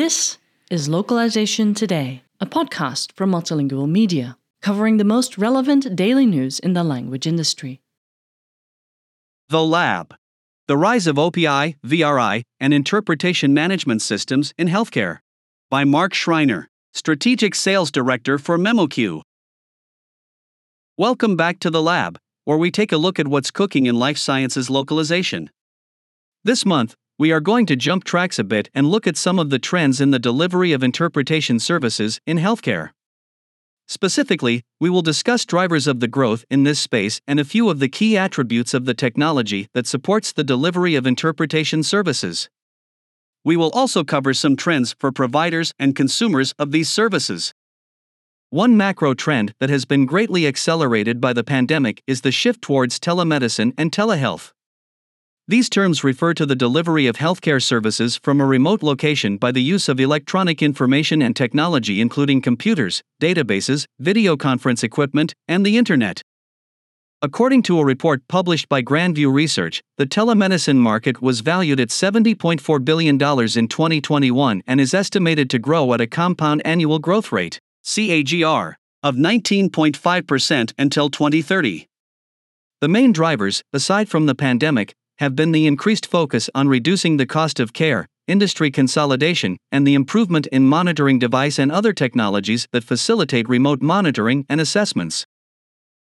This is Localization Today, a podcast from Multilingual Media, covering the most relevant daily news in the language industry. The Lab. The Rise of OPI, VRI, and Interpretation Management Systems in Healthcare. By Mark Shriner, Strategic Sales Director for MemoQ. Welcome back to The Lab, where we take a look at what's cooking in life sciences localization. This month, we are going to jump tracks a bit and look at some of the trends in the delivery of interpretation services in healthcare. Specifically, we will discuss drivers of the growth in this space and a few of the key attributes of the technology that supports the delivery of interpretation services. We will also cover some trends for providers and consumers of these services. One macro trend that has been greatly accelerated by the pandemic is the shift towards telemedicine and telehealth. These terms refer to the delivery of healthcare services from a remote location by the use of electronic information and technology, including computers, databases, video conference equipment, and the internet. According to a report published by Grandview Research, the telemedicine market was valued at $70.4 billion in 2021 and is estimated to grow at a compound annual growth rate (CAGR) of 19.5% until 2030. The main drivers, aside from the pandemic, have been the increased focus on reducing the cost of care, industry consolidation, and the improvement in monitoring device and other technologies that facilitate remote monitoring and assessments.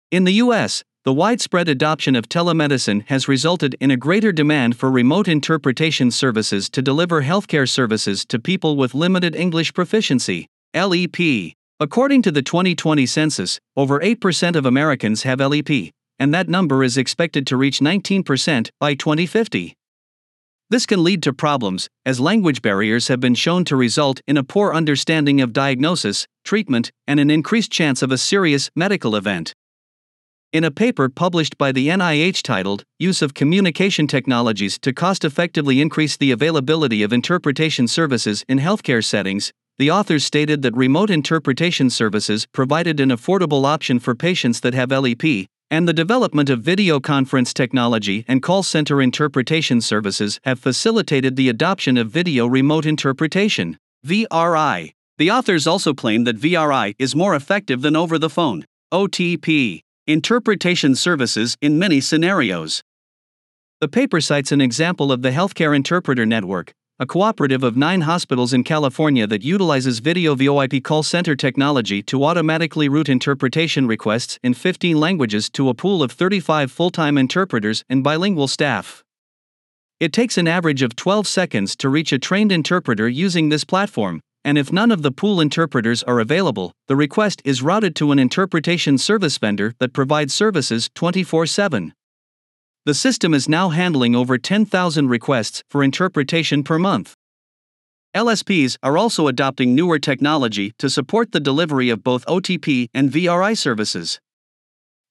In the U.S., the widespread adoption of telemedicine has resulted in a greater demand for remote interpretation services to deliver healthcare services to people with limited English proficiency, LEP. According to the 2020 census, over 8% of Americans have LEP, and that number is expected to reach 19% by 2050. This can lead to problems, as language barriers have been shown to result in a poor understanding of diagnosis, treatment, and an increased chance of a serious medical event. In a paper published by the NIH titled, "Use of Communication Technologies to Cost-Effectively Increase the Availability of Interpretation Services in Healthcare Settings," the authors stated that remote interpretation services provided an affordable option for patients that have LEP, and the development of video conference technology and call center interpretation services have facilitated the adoption of video remote interpretation, VRI. The authors also claim that VRI is more effective than over-the-phone, OTP, interpretation services in many scenarios. The paper cites an example of the Healthcare Interpreter Network, a cooperative of 9 hospitals in California that utilizes video VOIP call center technology to automatically route interpretation requests in 15 languages to a pool of 35 full-time interpreters and bilingual staff. It takes an average of 12 seconds to reach a trained interpreter using this platform, and if none of the pool interpreters are available, the request is routed to an interpretation service vendor that provides services 24/7. The system is now handling over 10,000 requests for interpretation per month. LSPs are also adopting newer technology to support the delivery of both OTP and VRI services.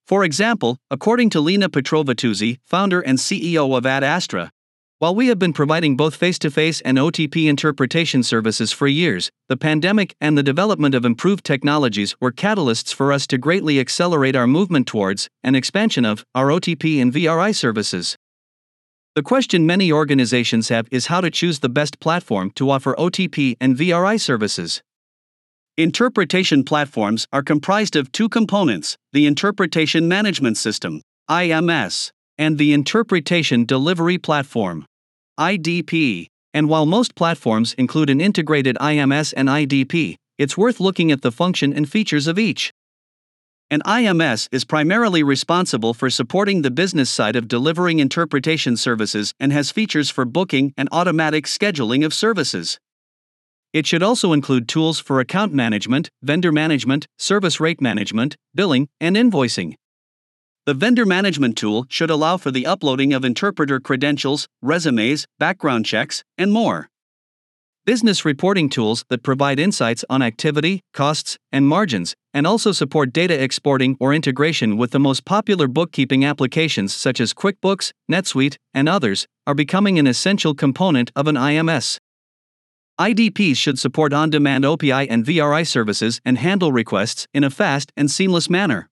For example, according to Lina Petrova Tuzi, founder and CEO of Ad Astra, "While we have been providing both face-to-face and OTP interpretation services for years, the pandemic and the development of improved technologies were catalysts for us to greatly accelerate our movement towards an expansion of our OTP and VRI services." The question many organizations have is how to choose the best platform to offer OTP and VRI services. Interpretation platforms are comprised of 2 components: the Interpretation Management System, IMS, and the Interpretation Delivery Platform, IDP, and while most platforms include an integrated IMS and IDP, it's worth looking at the function and features of each. An IMS is primarily responsible for supporting the business side of delivering interpretation services and has features for booking and automatic scheduling of services. It should also include tools for account management, vendor management, service rate management, billing, and invoicing. The vendor management tool should allow for the uploading of interpreter credentials, resumes, background checks, and more. Business reporting tools that provide insights on activity, costs, and margins, and also support data exporting or integration with the most popular bookkeeping applications such as QuickBooks, NetSuite, and others, are becoming an essential component of an IMS. IDPs should support on-demand OPI and VRI services and handle requests in a fast and seamless manner.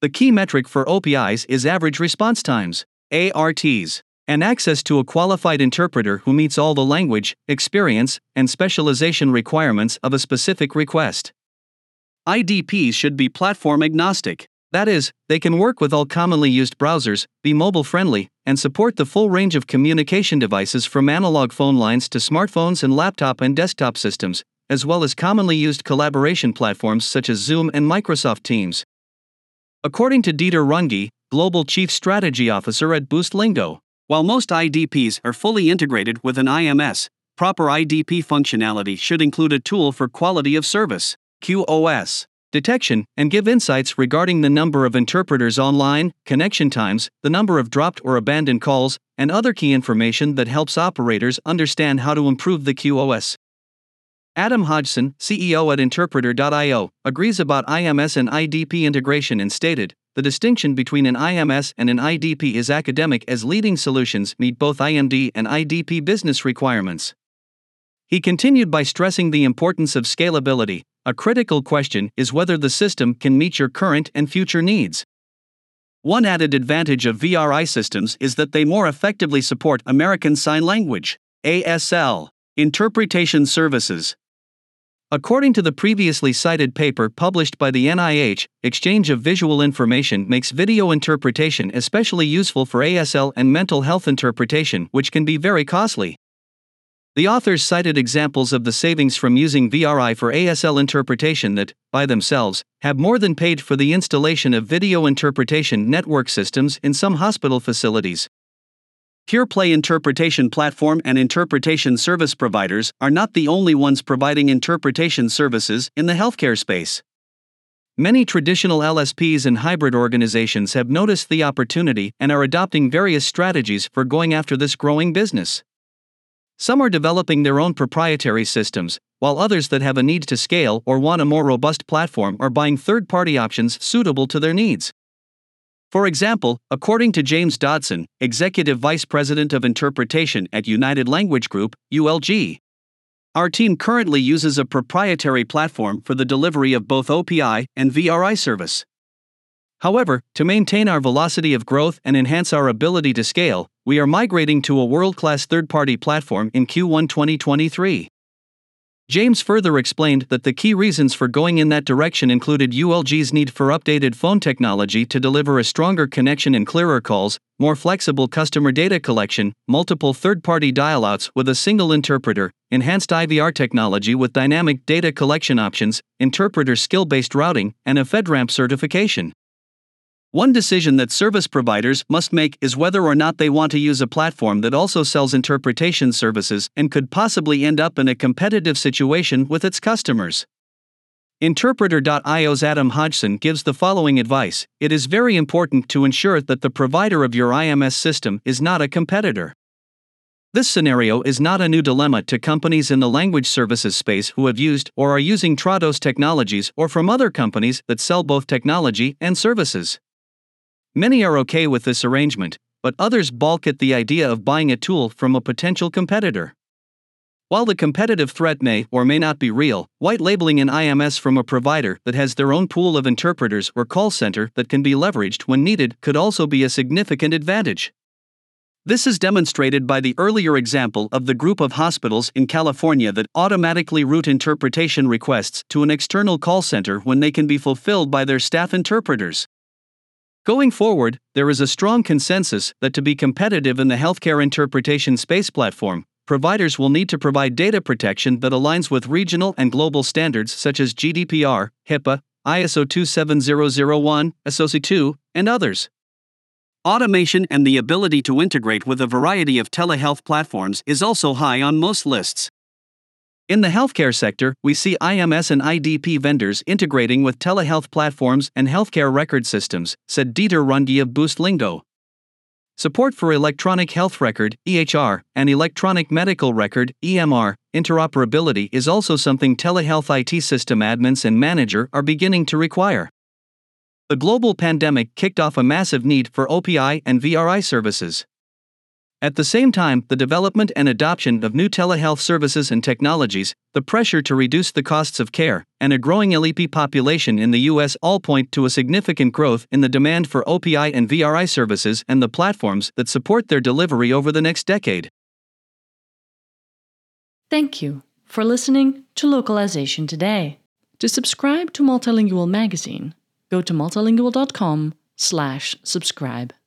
The key metric for OPIs is average response times, ARTs, and access to a qualified interpreter who meets all the language, experience, and specialization requirements of a specific request. IDPs should be platform agnostic. That is, they can work with all commonly used browsers, be mobile-friendly, and support the full range of communication devices from analog phone lines to smartphones and laptop and desktop systems, as well as commonly used collaboration platforms such as Zoom and Microsoft Teams. According to Dieter Runge, Global Chief Strategy Officer at Boostlingo, while most IDPs are fully integrated with an IMS, proper IDP functionality should include a tool for quality of service (QoS) detection, and give insights regarding the number of interpreters online, connection times, the number of dropped or abandoned calls, and other key information that helps operators understand how to improve the QoS. Adam Hodgson, CEO at Interpreter.io, agrees about IMS and IDP integration and stated, "The distinction between an IMS and an IDP is academic as leading solutions meet both IMD and IDP business requirements." He continued by stressing the importance of scalability. "A critical question is whether the system can meet your current and future needs." One added advantage of VRI systems is that they more effectively support American Sign Language (ASL) interpretation services. According to the previously cited paper published by the NIH, exchange of visual information makes video interpretation especially useful for ASL and mental health interpretation, which can be very costly. The authors cited examples of the savings from using VRI for ASL interpretation that, by themselves, have more than paid for the installation of video interpretation network systems in some hospital facilities. Pure-play interpretation platform and interpretation service providers are not the only ones providing interpretation services in the healthcare space. Many traditional LSPs and hybrid organizations have noticed the opportunity and are adopting various strategies for going after this growing business. Some are developing their own proprietary systems, while others that have a need to scale or want a more robust platform are buying third-party options suitable to their needs. For example, according to James Dodson, Executive Vice President of Interpretation at United Language Group, ULG, "Our team currently uses a proprietary platform for the delivery of both OPI and VRI service. However, to maintain our velocity of growth and enhance our ability to scale, we are migrating to a world-class third-party platform in Q1 2023. James further explained that the key reasons for going in that direction included ULG's need for updated phone technology to deliver a stronger connection and clearer calls, more flexible customer data collection, multiple third-party dial-outs with a single interpreter, enhanced IVR technology with dynamic data collection options, interpreter skill-based routing, and a FedRAMP certification." One decision that service providers must make is whether or not they want to use a platform that also sells interpretation services and could possibly end up in a competitive situation with its customers. Interpreter.io's Adam Hodgson gives the following advice: "It is very important to ensure that the provider of your IMS system is not a competitor. This scenario is not a new dilemma to companies in the language services space who have used or are using Trados technologies or from other companies that sell both technology and services. Many are okay with this arrangement, but others balk at the idea of buying a tool from a potential competitor. While the competitive threat may or may not be real, white labeling an IMS from a provider that has their own pool of interpreters or call center that can be leveraged when needed could also be a significant advantage. This is demonstrated by the earlier example of the group of hospitals in California that automatically route interpretation requests to an external call center when they can be fulfilled by their staff interpreters." Going forward, there is a strong consensus that to be competitive in the healthcare interpretation space platform, providers will need to provide data protection that aligns with regional and global standards such as GDPR, HIPAA, ISO 27001, SOC2, and others. Automation and the ability to integrate with a variety of telehealth platforms is also high on most lists. In the healthcare sector, we see IMS and IDP vendors integrating with telehealth platforms and healthcare record systems," said Dieter Runge of Boostlingo. "Support for electronic health record (EHR) and electronic medical record (EMR) interoperability is also something telehealth IT system admins and manager are beginning to require." The global pandemic kicked off a massive need for OPI and VRI services. At the same time, the development and adoption of new telehealth services and technologies, the pressure to reduce the costs of care, and a growing LEP population in the U.S. all point to a significant growth in the demand for OPI and VRI services and the platforms that support their delivery over the next decade. Thank you for listening to Localization Today. To subscribe to Multilingual magazine, go to multilingual.com/subscribe.